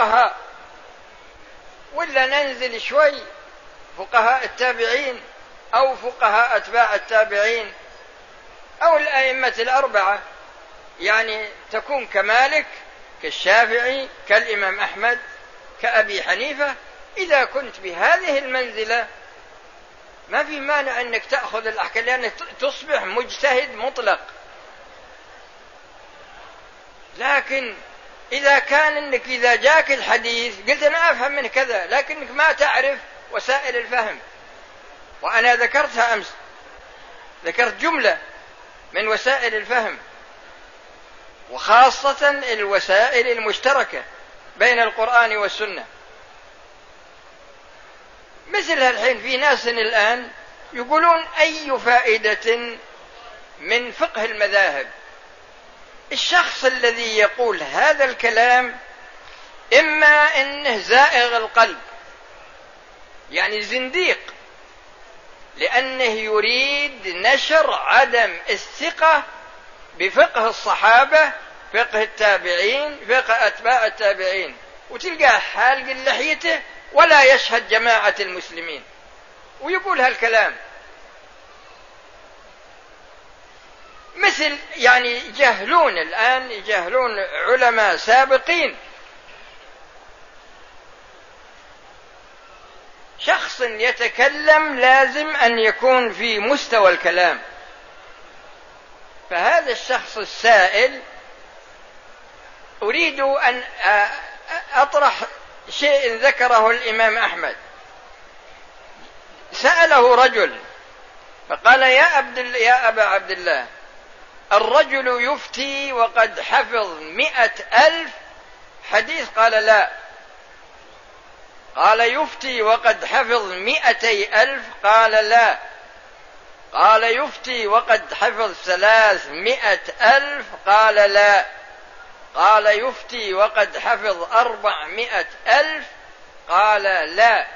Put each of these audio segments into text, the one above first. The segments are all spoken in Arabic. الفقهاء، ولا ننزل شوي فقهاء التابعين أو فقهاء أتباع التابعين أو الأئمة الأربعة، يعني تكون كمالك كالشافعي كالإمام أحمد كأبي حنيفة. إذا كنت بهذه المنزلة ما في مانع أنك تأخذ الأحكام، لأنك تصبح مجتهد مطلق. لكن إذا كان أنك إذا جاك الحديث قلت أنا أفهم من كذا، لكنك ما تعرف وسائل الفهم، وأنا ذكرتها أمس، ذكرت جملة من وسائل الفهم، وخاصة الوسائل المشتركة بين القرآن والسنة. مثل الحين في ناس الآن يقولون أي فائدة من فقه المذاهب؟ الشخص الذي يقول هذا الكلام إما أنه زائغ القلب، يعني زنديق، لأنه يريد نشر عدم الثقة بفقه الصحابة، فقه التابعين، فقه أتباع التابعين، وتلقاه حالق لحيته ولا يشهد جماعة المسلمين ويقول هالكلام. مثل يعني يجهلون الآن، يجهلون علماء سابقين. شخص يتكلم لازم أن يكون في مستوى الكلام، فهذا الشخص السائل أريد أن أطرح شيء ذكره الإمام أحمد. سأله رجل فقال يا أبا عبد الله، الرجل يفتي وقد حفظ 100,000 حديث. قال لا. قال يفتي وقد حفظ 200,000. قال لا. قال يفتي وقد حفظ 300,000. قال لا. قال يفتي وقد حفظ 400,000. قال لا.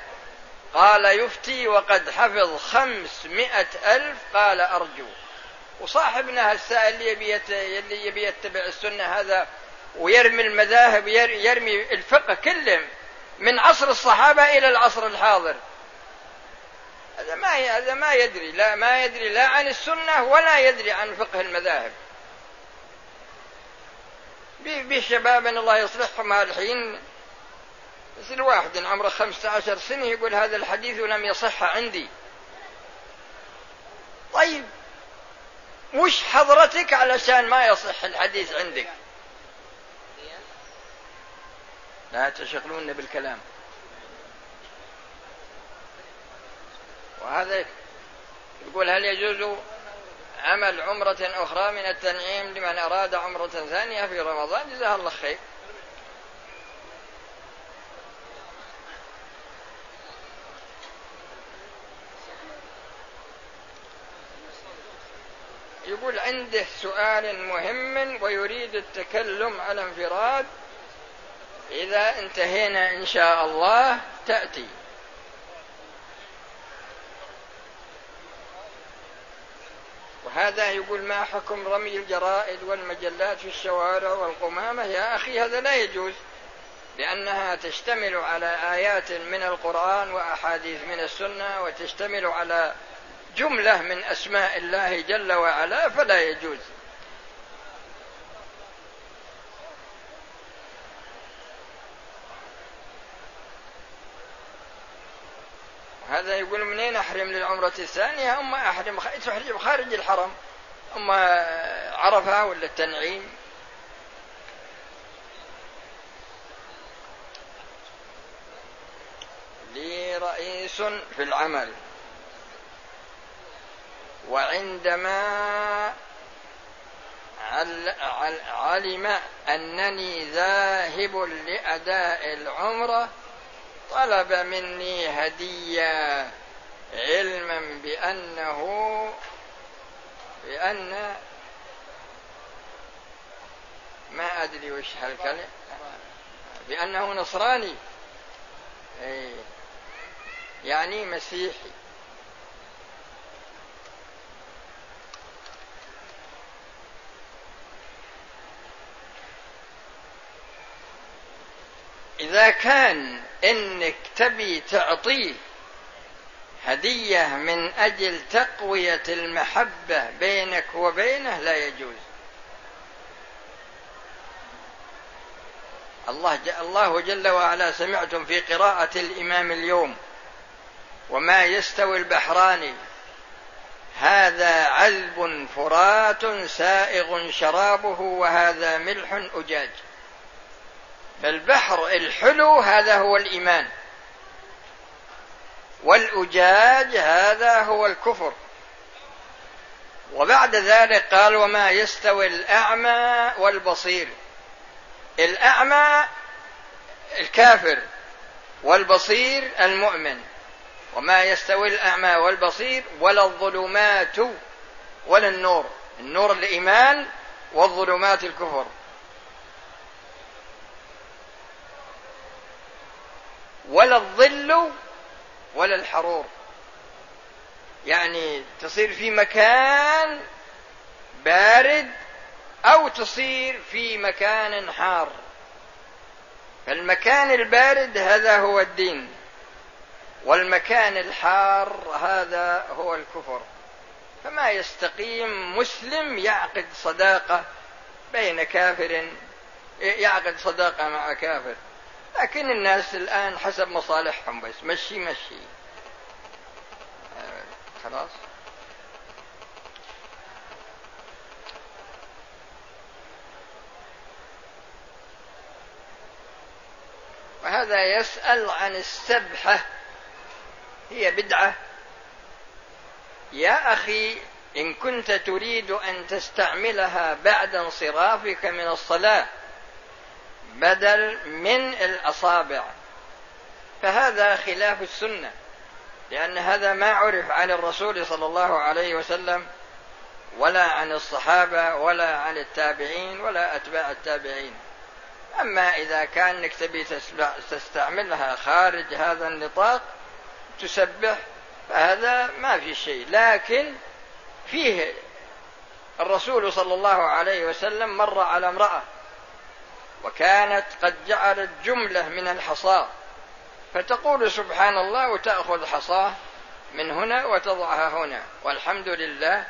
قال يفتي وقد حفظ 500,000. قال أرجو. وصاحبنا السائل اللي يبي يتبع السنة هذا ويرمي المذاهب، يرمي الفقه كله من عصر الصحابة إلى العصر الحاضر، هذا ما يدري، لا عن السنة ولا يدري عن فقه المذاهب. بشباب الله يصلحهم الحين، مثل واحد عمره 15 سنة يقول هذا الحديث لم يصح عندي. طيب وش حضرتك علشان ما يصح الحديث عندك؟ لا تشغلون بالكلام. وهذا يقول هل يجوز عمل عمرة أخرى من التنعيم لمن أراد عمرة ثانية في رمضان؟ جزاه الله خير. يقول عنده سؤال مهم ويريد التكلم على انفراد، إذا انتهينا إن شاء الله تأتي. وهذا يقول ما حكم رمي الجرائد والمجلات في الشوارع والقمامة؟ يا أخي هذا لا يجوز، لأنها تشتمل على آيات من القرآن وأحاديث من السنة، وتشتمل على جملة من أسماء الله جل وعلا، فلا يجوز. هذا يقول منين أحرم للعمرة الثانية؟ أما أحرم خارج الحرم، أما عرفة ولا التنعيم. لي رئيس في العمل، وعندما علم أنني ذاهب لأداء العمرة طلب مني هدية، علما بأن ما أدري وش هالكلمة، بأنه نصراني، يعني مسيحي. إذا كان إنك تبي تعطيه هدية من أجل تقوية المحبة بينك وبينه لا يجوز. الله جل وعلا سمعتم في قراءة الإمام اليوم: وما يستوي البحران هذا علب فرات سائغ شرابه وهذا ملح أجاج. فالبحر الحلو هذا هو الإيمان، والأجاج هذا هو الكفر. وبعد ذلك قال: وما يستوي الأعمى والبصير. الأعمى الكافر والبصير المؤمن. وما يستوي الأعمى والبصير ولا الظلمات ولا النور. النور الإيمان والظلمات الكفر. ولا الظل ولا الحرور، يعني تصير في مكان بارد أو تصير في مكان حار. فالمكان البارد هذا هو الدين، والمكان الحار هذا هو الكفر. فما يستقيم مسلم يعقد صداقة بين كافر، يعقد صداقة مع كافر. لكن الناس الآن حسب مصالحهم، بس مشي خلاص. وهذا يسأل عن السبحة، هي بدعة يا أخي. إن كنت تريد أن تستعملها بعد انصرافك من الصلاة بدل من الأصابع، فهذا خلاف السنة، لأن هذا ما عرف عن الرسول صلى الله عليه وسلم ولا عن الصحابة ولا عن التابعين ولا أتباع التابعين. أما إذا كان أنك تبي تستعملها خارج هذا النطاق تسبح، فهذا ما في شيء. لكن فيه الرسول صلى الله عليه وسلم مر على امرأة وكانت قد جعلت جملة من الحصى، فتقول سبحان الله وتأخذ حصاه من هنا وتضعها هنا، والحمد لله،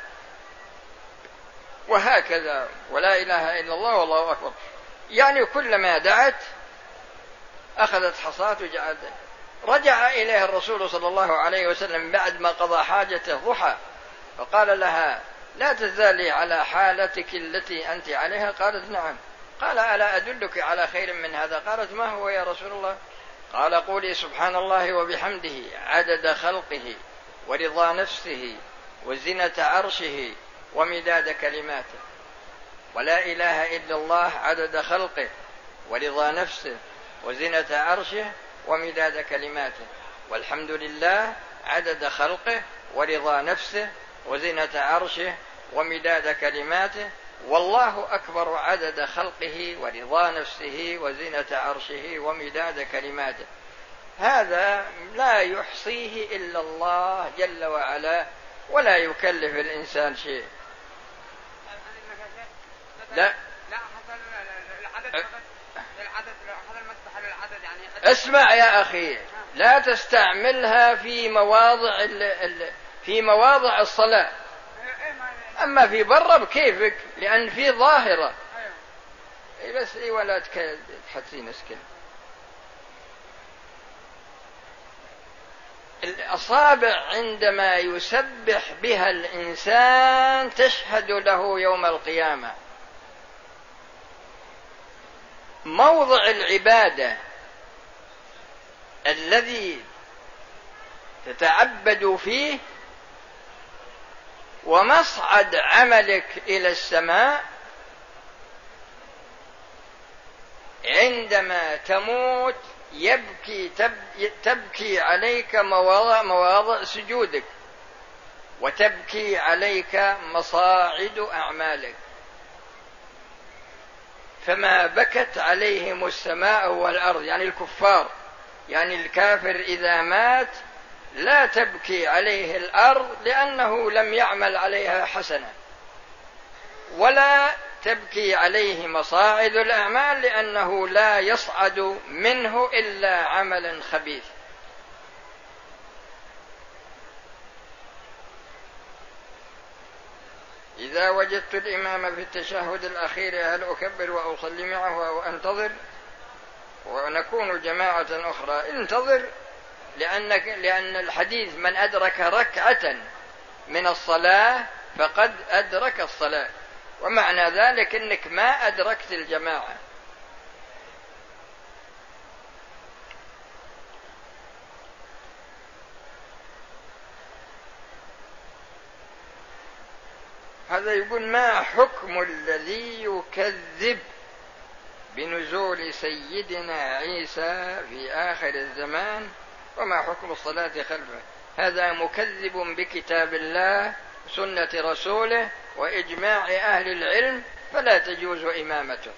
وهكذا، ولا إله إلا الله والله أكبر. يعني كلما دعت أخذت حصاه وجعلت. رجع إليه الرسول صلى الله عليه وسلم بعد ما قضى حاجته ضحى، فقال لها: لا تزالي على حالتك التي أنت عليها؟ قالت: نعم. قال: ألا أدلك على خير من هذا؟ قالت: ما هو يا رسول الله؟ قال: قولي سبحان الله وبحمده عدد خلقه ورضا نفسه وزنة عرشه ومداد كلماته. ولا إله إلا الله عدد خلقه ورضا نفسه وزنة عرشه ومداد كلماته، والحمد لله عدد خلقه ورضا نفسه وزنة عرشه ومداد كلماته، والله أكبر عدد خلقه ورضا نفسه وزنة عرشه ومداد كلماته. هذا لا يحصيه إلا الله جل وعلا، ولا يكلف الإنسان شيء. لا اسمع يا أخي، لا تستعملها في مواضع الصلاة. أما في برا بكيفك، لأن في ظاهرة. أيوة. بس إيه ولا تحسين اسكن. الأصابع عندما يسبح بها الإنسان تشهد له يوم القيامة. موضع العبادة الذي تتعبد فيه ومصعد عملك إلى السماء عندما تموت تبكي عليك مواضع سجودك، وتبكي عليك مصاعد أعمالك. فما بكت عليهم السماء والأرض، يعني الكفار، يعني الكافر إذا مات لا تبكي عليه الأرض لأنه لم يعمل عليها حسنة، ولا تبكي عليه مصاعد الأعمال، لأنه لا يصعد منه إلا عمل خبيث. إذا وجدت الإمام في التشهد الأخير هل أكبر وأصلي معه أو أنتظر؟ ونكون جماعة أخرى. انتظر، لأن الحديث من أدرك ركعة من الصلاة فقد أدرك الصلاة، ومعنى ذلك أنك ما أدركت الجماعة. هذا يقول: ما حكم الذي يكذب بنزول سيدنا عيسى في آخر الزمان، وما حكم الصلاة خلفه؟ هذا مكذب بكتاب الله، سنة رسوله، وإجماع أهل العلم، فلا تجوز إمامته.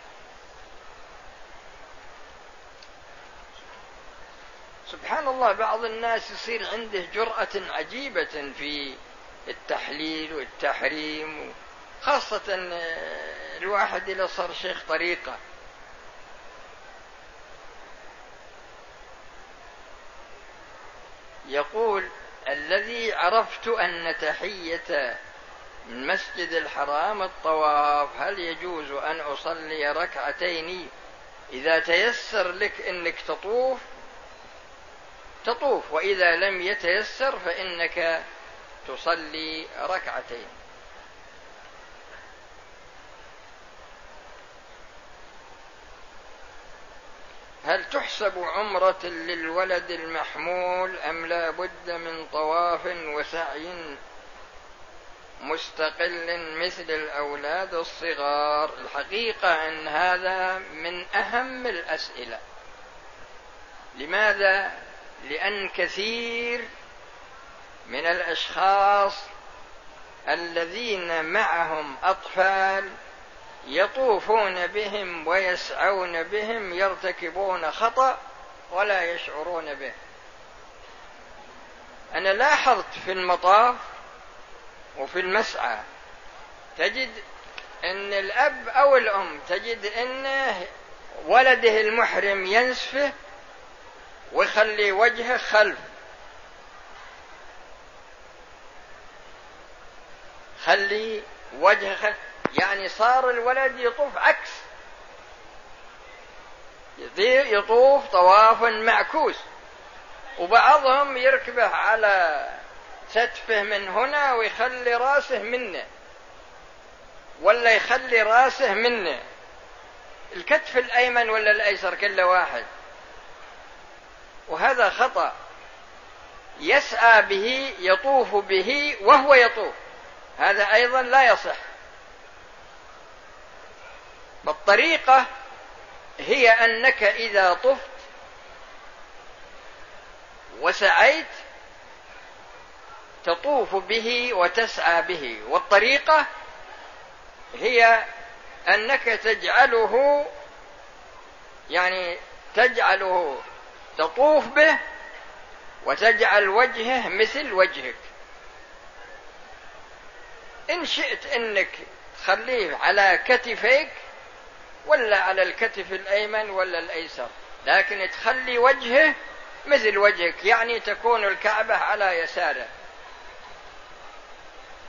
سبحان الله، بعض الناس يصير عنده جرأة عجيبة في التحليل والتحريم، خاصة الواحد إذا صار شيخ طريقة. يقول: الذي عرفت أن تحية المسجد الحرام الطواف، هل يجوز أن أصلي ركعتين؟ إذا تيسر لك أنك تطوف، وإذا لم يتيسر فإنك تصلي ركعتين. هل تحسب عمرة للولد المحمول أم لا بد من طواف وسعي مستقل مثل الأولاد الصغار؟ الحقيقة أن هذا من أهم الأسئلة. لماذا؟ لأن كثير من الأشخاص الذين معهم أطفال يطوفون بهم ويسعون بهم يرتكبون خطأ ولا يشعرون به. أنا لاحظت في المطاف وفي المسعى تجد أن الأب أو الأم تجد أن ولده المحرم ينسفه ويخلي وجهه خلف، خلي وجهه خلف، يعني صار الولد يطوف عكس، يطوف طوافا معكوس. وبعضهم يركبه على كتفه من هنا ويخلي راسه منه، ولا يخلي راسه منه، الكتف الأيمن ولا الأيسر كل واحد. وهذا خطأ. يسعى به، يطوف به وهو يطوف، هذا أيضا لا يصح. الطريقة هي أنك إذا طفت وسعيت تطوف به وتسعى به، والطريقة هي أنك تجعله، يعني تجعله تطوف به وتجعل وجهه مثل وجهك. إن شئت أنك تخليه على كتفيك ولا على الكتف الأيمن ولا الأيسر، لكن تخلي وجهه مثل وجهك، يعني تكون الكعبة على يساره.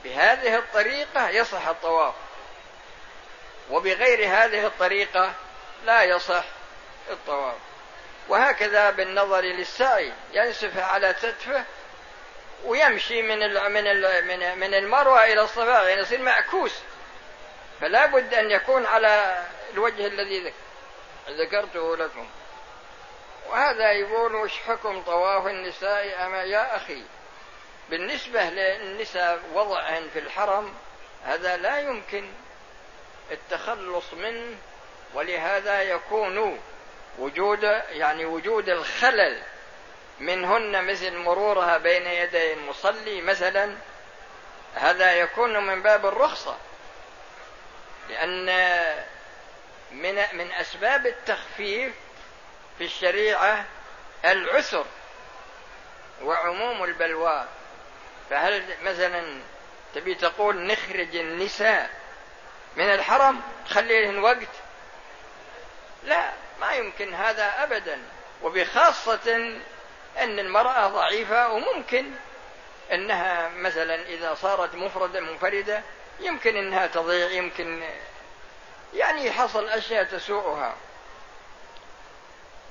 بهذه الطريقة يصح الطواف، وبغير هذه الطريقة لا يصح الطواف. وهكذا بالنظر للسعي، ينسفه على كتفه ويمشي من المروة إلى الصفا، يعني يصير معكوس، فلا بد أن يكون على الوجه الذي ذكرته لكم. وهذا يقول: وش حكم طواف النساء؟ أما يا أخي، بالنسبة للنساء وضعهن في الحرم هذا لا يمكن التخلص منه، ولهذا يكون وجود الخلل منهن، مثل مرورها بين يدي المصلي مثلا، هذا يكون من باب الرخصة، لأن من أسباب التخفيف في الشريعة العسر وعموم البلوى. فهل مثلا تبي تقول نخرج النساء من الحرم خلي لهن وقت؟ لا، ما يمكن هذا أبدا، وبخاصة أن المرأة ضعيفة وممكن أنها مثلا إذا صارت منفردة يمكن أنها تضيع، يمكن يعني حصل أشياء تسوءها،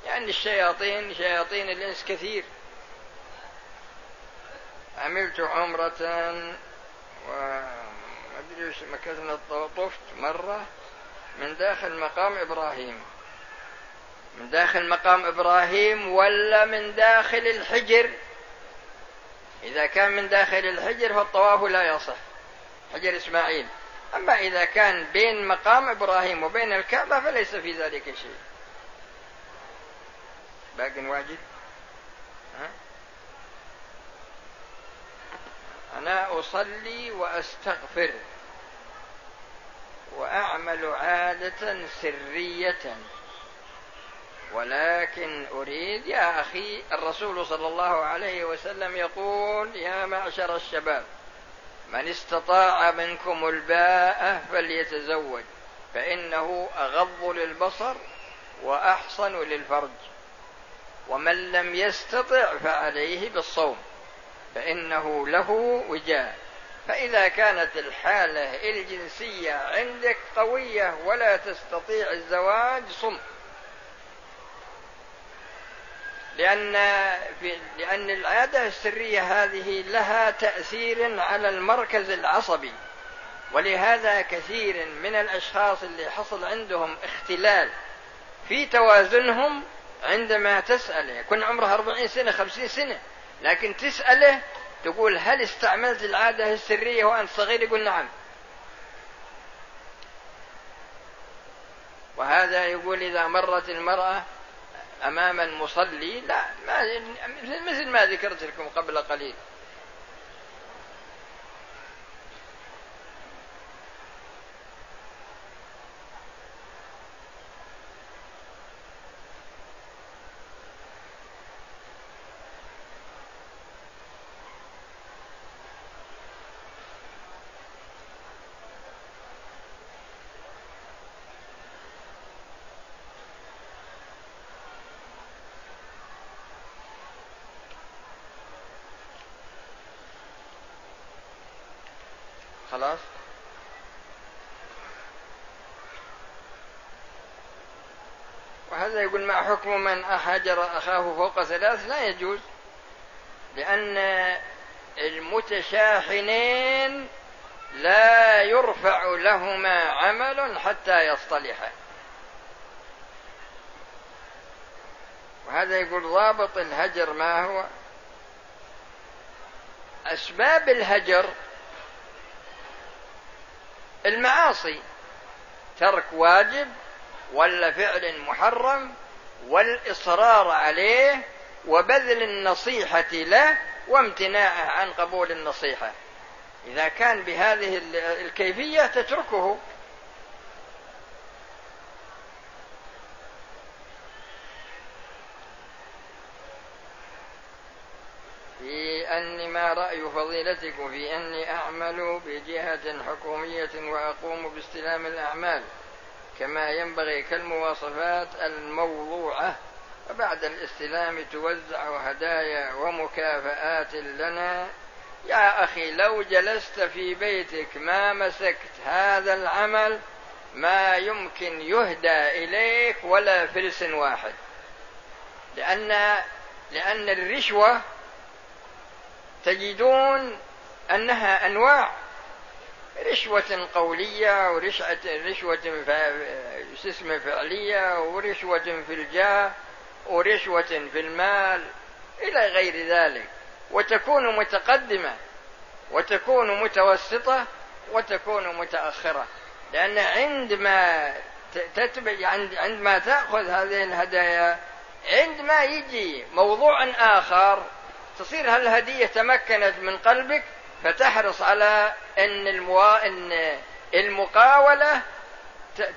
يعني شياطين الإنس كثير. عملت عمرة ومدري مكثنا، طفت مرة من داخل مقام إبراهيم، من داخل مقام إبراهيم ولا من داخل الحجر. إذا كان من داخل الحجر فالطواف لا يصح، حجر إسماعيل. أما إذا كان بين مقام إبراهيم وبين الكعبة فليس في ذلك شيء. باقي واجد. أنا أصلي وأستغفر وأعمل عادة سرية، ولكن أريد يا أخي، الرسول صلى الله عليه وسلم يقول: يا معشر الشباب، من استطاع منكم الباء فليتزوج، فإنه أغض للبصر وأحصن للفرج، ومن لم يستطع فعليه بالصوم، فإنه له وجاء. فإذا كانت الحالة الجنسية عندك قوية ولا تستطيع الزواج صم، لأن العادة السرية هذه لها تأثير على المركز العصبي، ولهذا كثير من الأشخاص اللي حصل عندهم اختلال في توازنهم عندما تسأله يكون عمره 40 سنة 50 سنة، لكن تسأله تقول: هل استعملت العادة السرية وأنت صغير؟ يقول: نعم. وهذا يقول: إذا مرت المرأة أمام المصلي، لا، مثل ما ذكرت لكم قبل قليل. خلاص، وهذا يقول: ما حكم من أحجر أخاه فوق 3؟ لا يجوز، لأن المتشاحنين لا يرفع لهما عمل حتى يصطلحا. وهذا يقول: ضابط الهجر ما هو؟ أسباب الهجر المعاصي، ترك واجب ولا فعل محرم، والإصرار عليه، وبذل النصيحة له، وامتناعه عن قبول النصيحة. إذا كان بهذه الكيفية تتركه. ما رأي فضيلتكم في أني أعمل بجهة حكومية وأقوم باستلام الأعمال كما ينبغي كالمواصفات الموضوعة، وبعد الاستلام توزع هدايا ومكافآت لنا؟ يا أخي، لو جلست في بيتك ما مسكت هذا العمل ما يمكن يهدى إليك ولا فلس واحد، لأن الرشوة تجدون أنها أنواع: رشوة قولية، ورشوة سسمة فعلية، ورشوة في الجاه، ورشوة في المال، إلى غير ذلك. وتكون متقدمة، وتكون متوسطة، وتكون متأخرة، لأن عندما تأخذ هذه الهدايا، عندما يجي موضوع آخر تصير هالهدية تمكنت من قلبك، فتحرص على أن المقاولة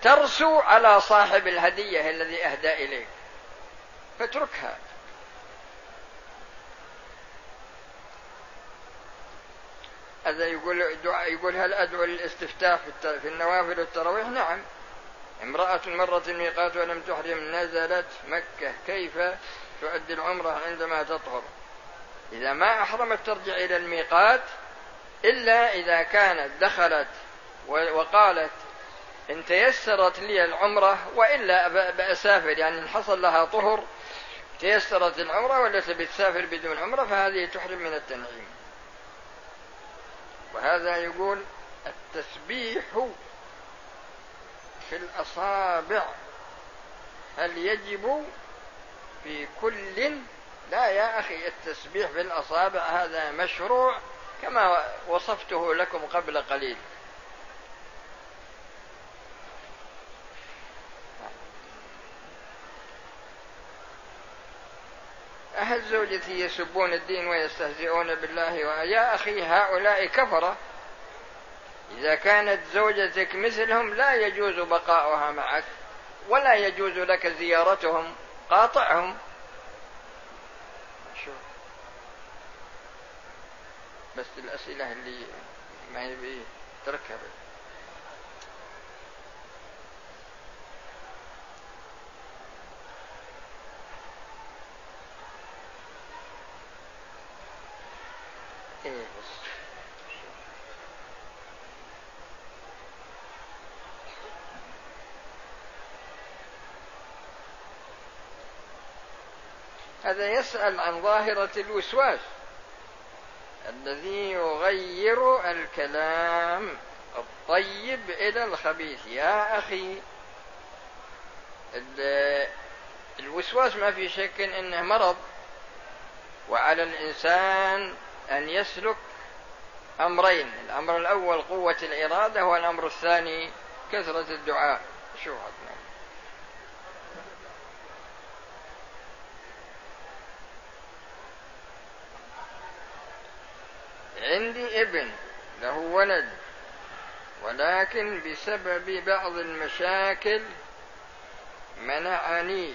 ترسو على صاحب الهدية الذي أهدى إليك، فتركها. هذا يقول هل أدعو للاستفتاح في النوافل والتراويح؟ نعم. امرأة مرت الميقات ولم تحرم نزلت مكة، كيف تؤدي العمرة عندما تطهر؟ إذا ما أحرمت ترجع إلى الميقات، إلا إذا كانت دخلت وقالت إن تيسرت لي العمرة وإلا بأسافر، يعني إن حصل لها طهر تيسرت العمرة ولا بتسافر بدون عمرة، فهذه تحرم من التنعيم. وهذا يقول التسبيح في الأصابع هل يجب في كل؟ لا يا أخي، التسبيح في الأصابع هذا مشروع كما وصفته لكم قبل قليل. أهل زوجتي يسبون الدين ويستهزئون بالله، ويا أخي هؤلاء كفرة. إذا كانت زوجتك مثلهم لا يجوز بقاؤها معك ولا يجوز لك زيارتهم، قاطعهم. شوف بس الأسئلة اللي ما يبي تركها. هذا يسأل عن ظاهرة الوسواس الذي يغير الكلام الطيب إلى الخبيث. يا أخي الوسواس ما في شك إنه مرض، وعلى الإنسان أن يسلك أمرين: الأمر الأول قوة الإرادة، والأمر الثاني كثرة الدعاء. شو حكنا عندي ابن له ولد، ولكن بسبب بعض المشاكل منعني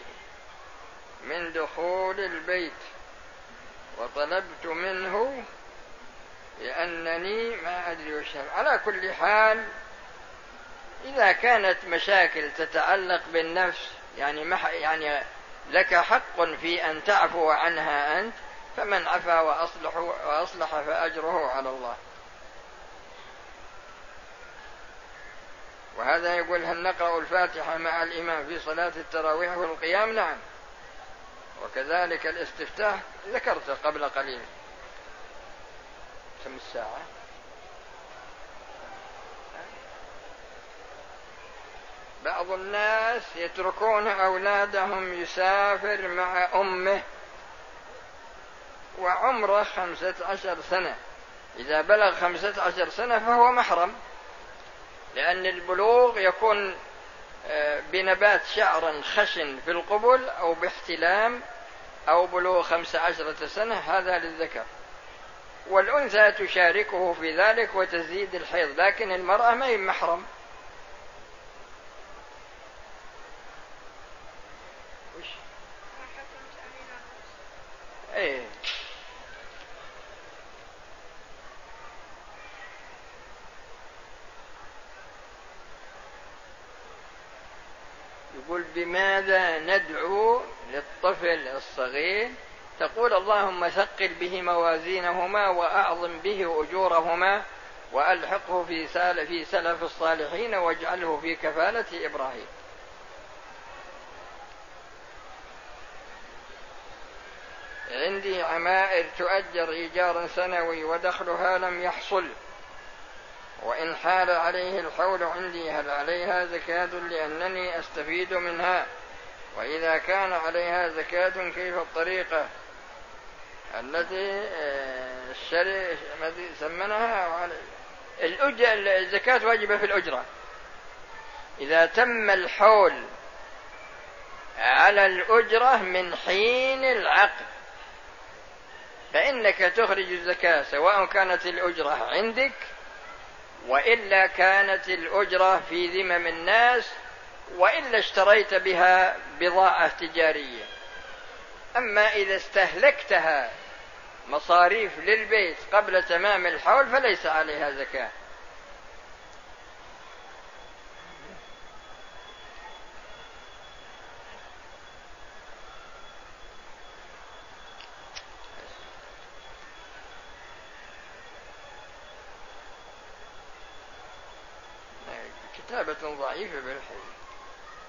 من دخول البيت، وطلبت منه لأنني ما أدري وش. على كل حال إذا كانت مشاكل تتعلق بالنفس، يعني لك حق في أن تعفو عنها أنت، فمن عفا وأصلح فأجره على الله. وهذا يقول هل نقرأ الفاتحة مع الإمام في صلاة التراويح والقيام؟ نعم، وكذلك الاستفتاح ذكرته قبل قليل. كم الساعة؟ بعض الناس يتركون أولادهم يسافر مع أمه وعمره 15 سنة. إذا بلغ 15 سنة فهو محرم، لأن البلوغ يكون بنبات شعر خشن في القبل أو باحتلام أو بلوغ 15 سنة، هذا للذكر، والأنثى تشاركه في ذلك وتزيد الحيض، لكن المرأة ما هي محرم. إيه. يقول بماذا ندعو للطفل الصغير؟ تقول اللهم ثقل به موازينهما وأعظم به أجورهما وألحقه في سلف الصالحين واجعله في كفالة إبراهيم. عندي عمائر تؤجر إيجار سنوي ودخلها لم يحصل، وإن حال عليه الحول عندي، هل عليها زكاة لأنني أستفيد منها؟ وإذا كان عليها زكاة كيف الطريقة التي سمنها؟ الزكاة واجبة في الأجرة إذا تم الحول على الأجرة من حين العقد، فإنك تخرج الزكاة سواء كانت الأجرة عندك وإلا كانت الأجرة في ذمم الناس، وإلا اشتريت بها بضاعة تجارية. أما إذا استهلكتها مصاريف للبيت قبل تمام الحول فليس عليها زكاة. كتابة ضعيفة بالحين.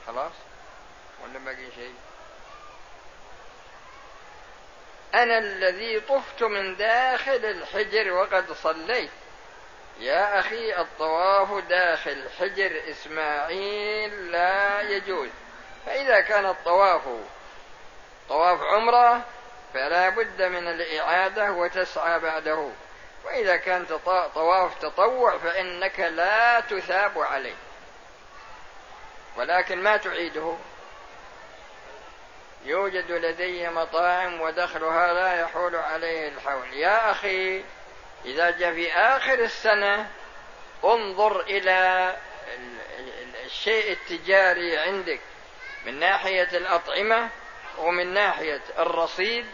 خلاص ولا باقي شيء؟ أنا الذي طفت من داخل الحجر وقد صليت. يا أخي الطواف داخل حجر إسماعيل لا يجوز، فإذا كان الطواف طواف عمرة فلا بد من الإعادة وتسعى بعده، وإذا كان طواف تطوع فإنك لا تثاب عليه ولكن ما تعيده. يوجد لدي مطاعم ودخلها لا يحول عليه الحول. يا أخي إذا جاء في آخر السنة انظر إلى الشيء التجاري عندك من ناحية الأطعمة ومن ناحية الرصيد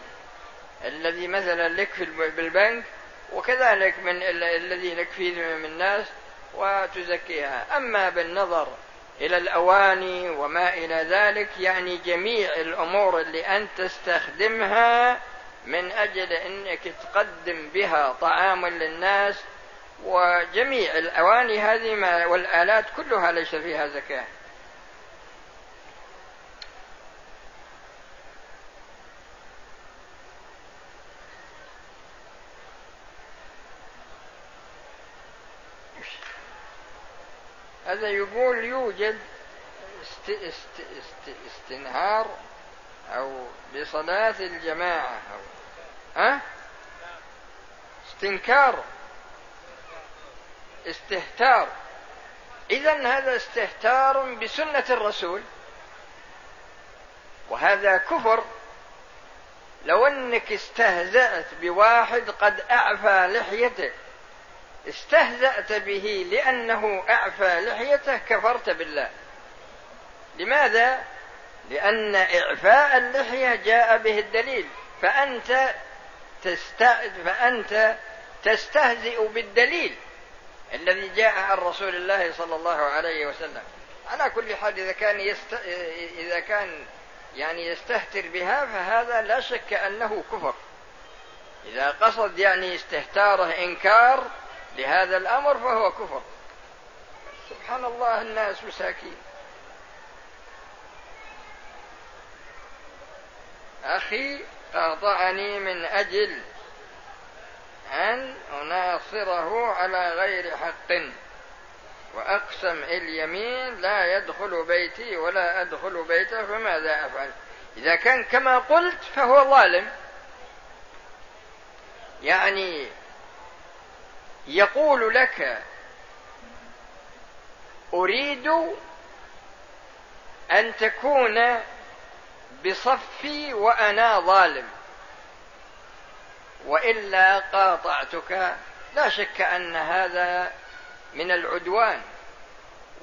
الذي مثلا لك بالبنك، وكذلك من الذي لك فيه من الناس وتزكيها. أما بالنظر إلى الأواني وما إلى ذلك يعني جميع الأمور اللي أنت تستخدمها من أجل أنك تقدم بها طعاما للناس، وجميع الأواني هذه والآلات كلها ليس فيها زكاة. هذا يقول يوجد استنهار أو بصلاة الجماعة أو استنكار استهتار. إذن هذا استهتار بسنة الرسول وهذا كفر. لو أنك استهزأت بواحد قد أعفى لحيتك استهزأت به لأنه أعفى لحيته كفرت بالله. لماذا؟ لأن إعفاء اللحية جاء به الدليل، فأنت تستهزئ بالدليل الذي جاء عن رسول الله صلى الله عليه وسلم. على كل حال إذا كان يعني يستهتر بها فهذا لا شك أنه كفر. إذا قصد يعني استهتاره إنكار لهذا الأمر فهو كفر. سبحان الله الناس مساكين. أخي قاطعني من أجل أن أناصره على غير حق، وأقسم اليمين لا يدخل بيتي ولا أدخل بيته، فماذا أفعل؟ إذا كان كما قلت فهو ظالم، يعني يقول لك أريد أن تكون بصفي وأنا ظالم وإلا قاطعتك. لا شك أن هذا من العدوان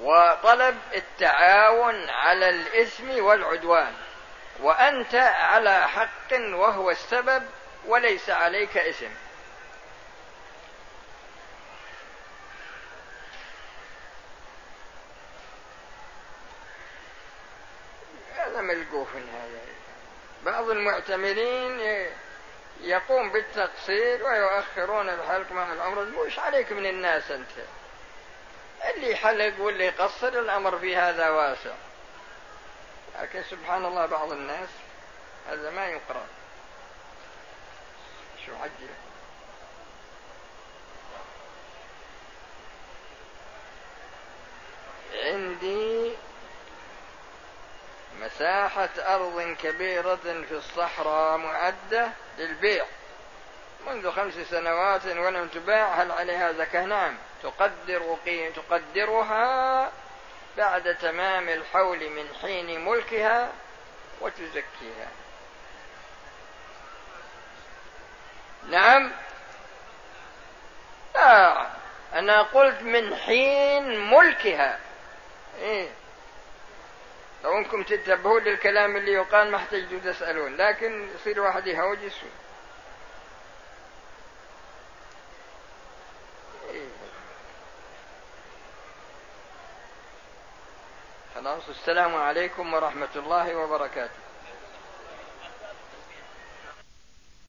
وطلب التعاون على الإثم والعدوان، وأنت على حق وهو السبب وليس عليك إثم. ملقوف هذا. بعض المعتمرين يقوم بالتقصير ويؤخرون الحلق مع العمر. مش عليك من الناس أنت، اللي حلق واللي قصر الأمر في هذا واسع، لكن سبحان الله بعض الناس هذا ما يقرأ. شو عجل؟ عندي مساحة أرض كبيرة في الصحراء معدة للبيع منذ 5 سنوات ولم تباع، هل عليها زكاة؟ نعم، تقدرها بعد تمام الحول من حين ملكها وتزكيها. نعم، أنا قلت من حين ملكها. إيه، لو أنكم تنتبهون للكلام اللي يقال ما احتجتوا تسألون، لكن يصير واحد يهوج السوء. السلام عليكم ورحمة الله وبركاته.